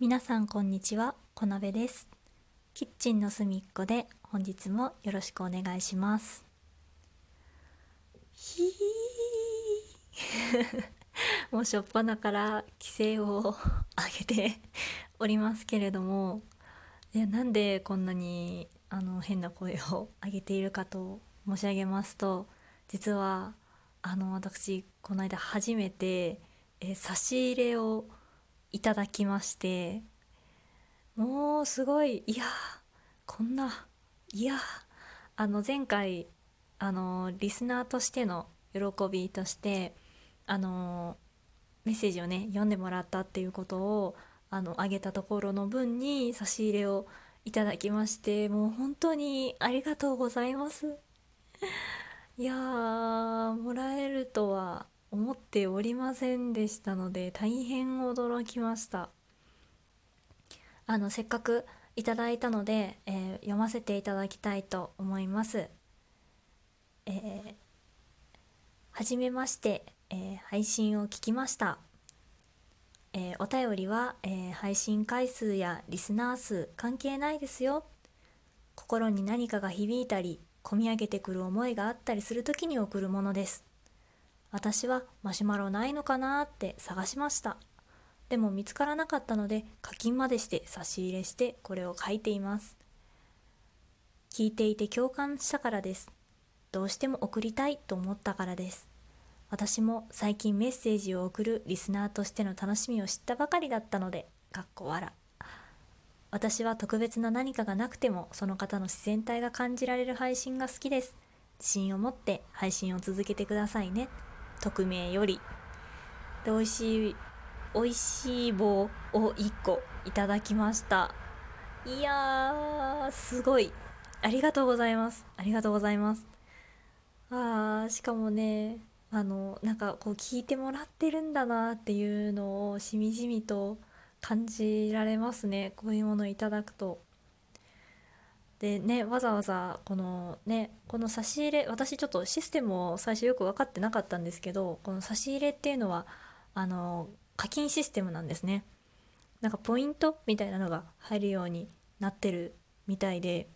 皆さんこんにちは、こなべです。キッチンの隅っこで本日もよろしくお願いします。ひーもうしょっぱなから規制を上げておりますけれども、なんでこんなに変な声を上げているかと申し上げますと、実は私この間初めて差し入れをいただきまして、もうすごい、前回リスナーとしての喜びとしてメッセージをね読んでもらったっていうことをあげたところの分に差し入れをいただきまして、もう本当にありがとうございます。もらえるとは思っておりませんでしたので、大変驚きました。せっかくいただいたので、読ませていただきたいと思います。はじめまして、配信を聞きました。お便りは、配信回数やリスナー数関係ないですよ。心に何かが響いたり込み上げてくる思いがあったりするときに送るものです。私はマシュマロないのかなって探しました。でも見つからなかったので課金までして差し入れしてこれを書いています。聞いていて共感したからです。どうしても送りたいと思ったからです。私も最近メッセージを送るリスナーとしての楽しみを知ったばかりだったので 私は特別な何かがなくてもその方の自然体が感じられる配信が好きです。自信を持って配信を続けてくださいね。匿名より。で、美味しい棒を1個いただきました。すごい、ありがとうございます。しかもね、なんかこう聞いてもらってるんだなっていうのをしみじみと感じられますね、こういうものをいただくと。でね、わざわざこの差し入れ、私ちょっとシステムを最初よく分かってなかったんですけど、この差し入れっていうのは課金システムなんですね。なんかポイントみたいなのが入るようになってるみたいで、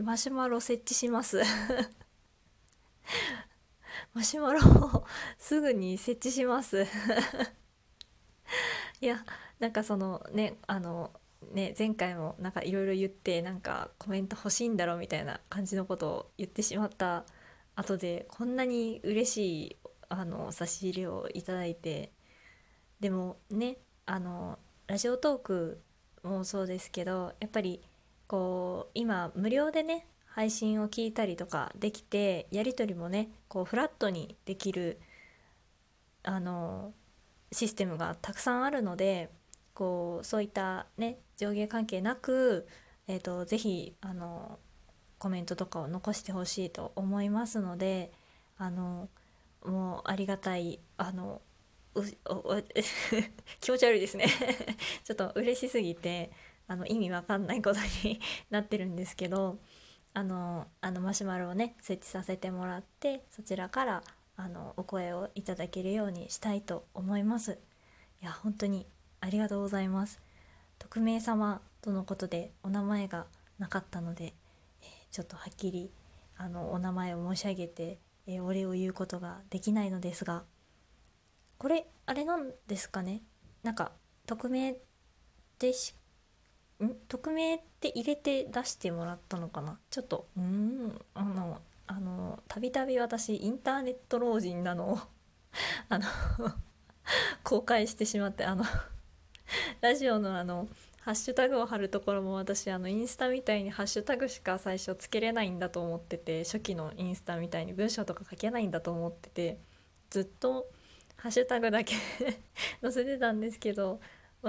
マシュマロ設置しますマシュマロをすぐに設置しますいや、なんか前回もなんかいろいろ言って、なんかコメント欲しいんだろうみたいな感じのことを言ってしまった後で、こんなに嬉しい差し入れをいただいて、でもね、ラジオトークもそうですけど、やっぱりこう今無料でね配信を聞いたりとかできて、やり取りもねこうフラットにできるシステムがたくさんあるので、こうそういったね上下関係なく、ぜひコメントとかを残してほしいと思いますので、もうありがたい気持ち悪いですねちょっと嬉しすぎて意味わかんないことになってるんですけど、マシュマロをね設置させてもらって、そちらからお声をいただけるようにしたいと思います。いや本当にありがとうございます。匿名様とのことでお名前がなかったので、ちょっとはっきりお名前を申し上げて、お礼を言うことができないのですが、これあれなんですかね、なんか匿名って入れて出してもらったのかな。ちょっとたびたび私インターネット老人なのを公開してしまって、ラジオのハッシュタグを貼るところも、私インスタみたいにハッシュタグしか最初つけれないんだと思ってて、初期のインスタみたいに文章とか書けないんだと思ってて、ずっとハッシュタグだけ載せてたんですけど、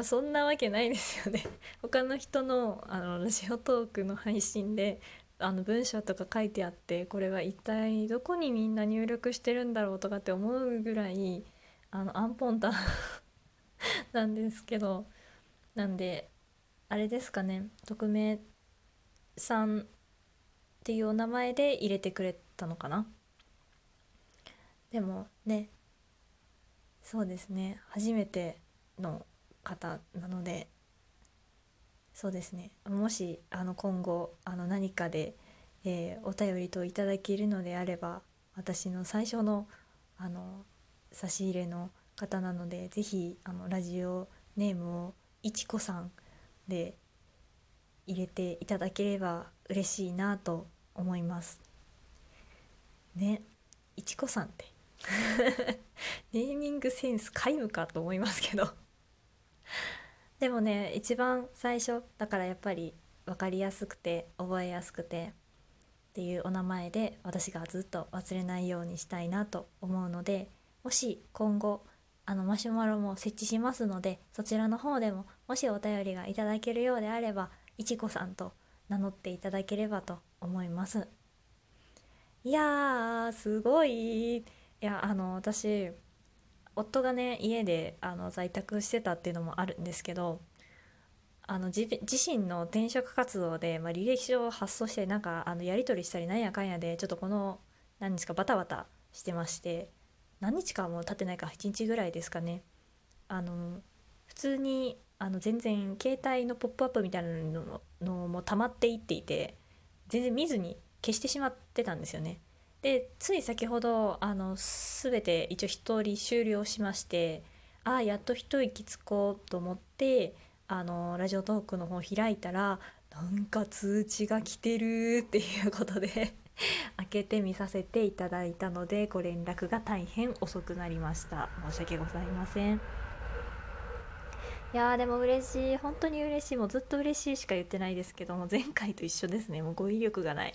そんなわけないですよね他の人のラジオトークの配信で文章とか書いてあって、これは一体どこにみんな入力してるんだろうとかって思うぐらいアンポンタンなんですけど、なんであれですかね、匿名さんっていうお名前で入れてくれたのかな。でもね、そうですね、初めての方なので、そうですね、もし今後何かで、お便りといただけるのであれば、私の最初の差し入れの方なので、ぜひラジオネームをいちこさんで入れていただければ嬉しいなと思いますね。いちこさんってネーミングセンス皆無かと思いますけどでもね、一番最初だからやっぱり分かりやすくて覚えやすくてっていうお名前で、私がずっと忘れないようにしたいなと思うので、もし今後マシュマロも設置しますので、そちらの方でももしお便りがいただけるようであれば、いちこさんと名乗っていただければと思います。いやー、すごい。いや、私夫がね、家で在宅してたっていうのもあるんですけど、自身の転職活動で、履歴書を発送して、なんかやり取りしたりなんやかんやで、ちょっとこの何日かバタバタしてまして、何日かもう経ってないか、1日ぐらいですかね。普通に全然携帯のポップアップみたいなのも溜まっていっていて、全然見ずに消してしまってたんですよね。で、つい先ほど全て一応一人終了しまして、ああ、やっと一息つこうと思って、ラジオトークの方開いたら、なんか通知が来てるっていうことで開けてみさせていただいたので、ご連絡が大変遅くなりました。申し訳ございません。いやー、でも嬉しい、本当に嬉しい。もうずっと嬉しいしか言ってないですけども、前回と一緒ですね。もう語彙力がない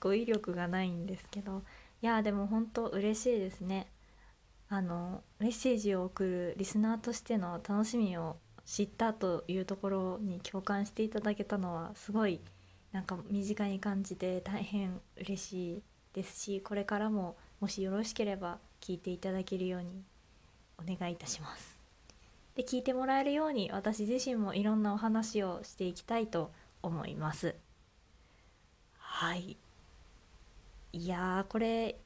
語彙力がないんですけど、いやー、でも本当嬉しいですね。メッセージを送るリスナーとしての楽しみを知ったというところに共感していただけたのは、すごいなんか身近に感じて大変嬉しいですし、これからももしよろしければ聞いていただけるようにお願いいたします。で、聞いてもらえるように、私自身もいろんなお話をしていきたいと思います。はい。いやー、これ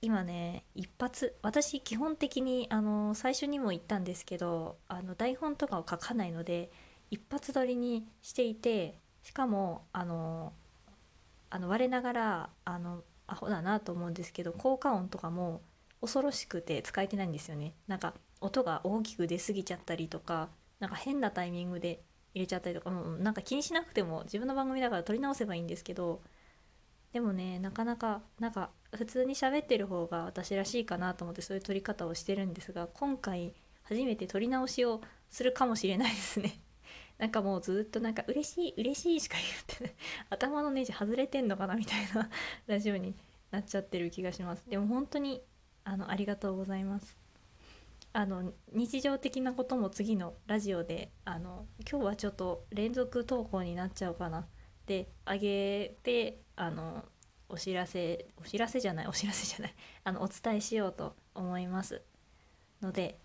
今ね、一発、私基本的に最初にも言ったんですけど、台本とかを書かないので一発撮りにしていて、しかも我ながらアホだなと思うんですけど、効果音とかも恐ろしくて使えてないんですよね。なんか音が大きく出過ぎちゃったりとか、なんか変なタイミングで入れちゃったりとか、もうなんか気にしなくても自分の番組だから撮り直せばいいんですけど、でもね、なかなかなんか普通に喋ってる方が私らしいかなと思って、そういう撮り方をしてるんですが、今回初めて撮り直しをするかもしれないですねなんかもうずっとなんか嬉しい嬉しいしか言ってない頭のネジ外れてんのかなみたいなラジオになっちゃってる気がします。でも本当にありがとうございます。日常的なことも次のラジオで今日はちょっと連続投稿になっちゃうかなで上げてお知らせじゃないお伝えしようと思いますので、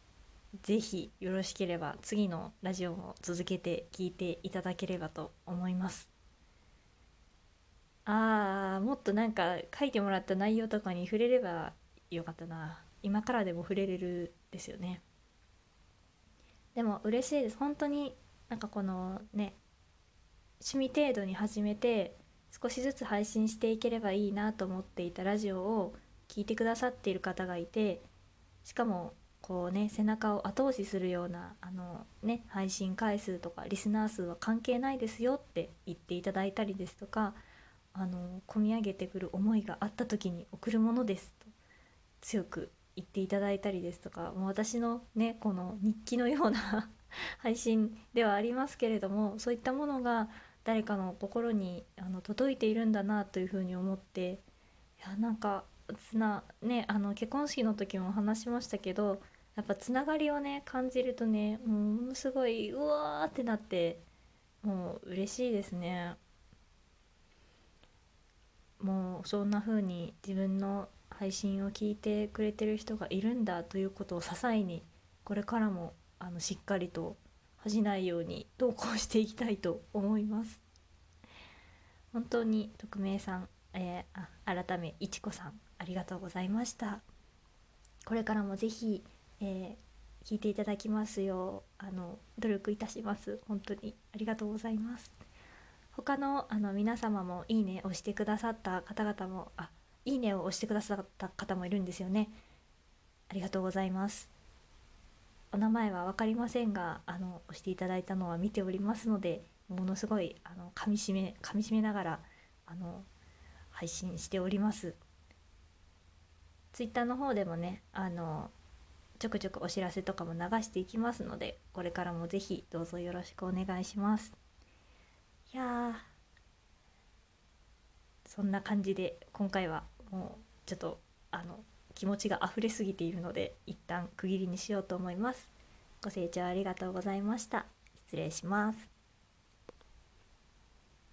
ぜひよろしければ次のラジオも続けて聞いていただければと思います。もっとなんか書いてもらった内容とかに触れればよかったな。今からでも触れれるですよね。でも嬉しいです。本当になんかこのね、趣味程度に始めて少しずつ配信していければいいなと思っていたラジオを聞いてくださっている方がいて、しかもこうね、背中を後押しするような配信回数とかリスナー数は関係ないですよって言っていただいたりですとか、込み上げてくる思いがあった時に送るものですと強く言っていただいたりですとか、もう私のね、この日記のような配信ではありますけれども、そういったものが誰かの心に届いているんだなというふうに思って、いや、なんか結婚式の時も話しましたけど、やっぱつながりをね感じるとね、もうすごい、うわーってなって、もう嬉しいですね。もうそんな風に自分の配信を聞いてくれてる人がいるんだということを支えに、これからもしっかりと恥じないように投稿していきたいと思います。本当に匿名さん、改めいちこさん、ありがとうございました。これからもぜひ、聞いていただきますよう努力いたします。本当にありがとうございます。他の皆様もいいねを押してくださった方々もいいねを押してくださった方もいるんですよね。ありがとうございます。お名前は分かりませんが押していただいたのは見ておりますので、ものすごい噛み締めながら配信しております。ツイッターの方でもねちょくちょくお知らせとかも流していきますので、これからもぜひどうぞよろしくお願いします。いやそんな感じで今回はもうちょっと気持ちが溢れすぎているので一旦区切りにしようと思います。ご清聴ありがとうございました。失礼します。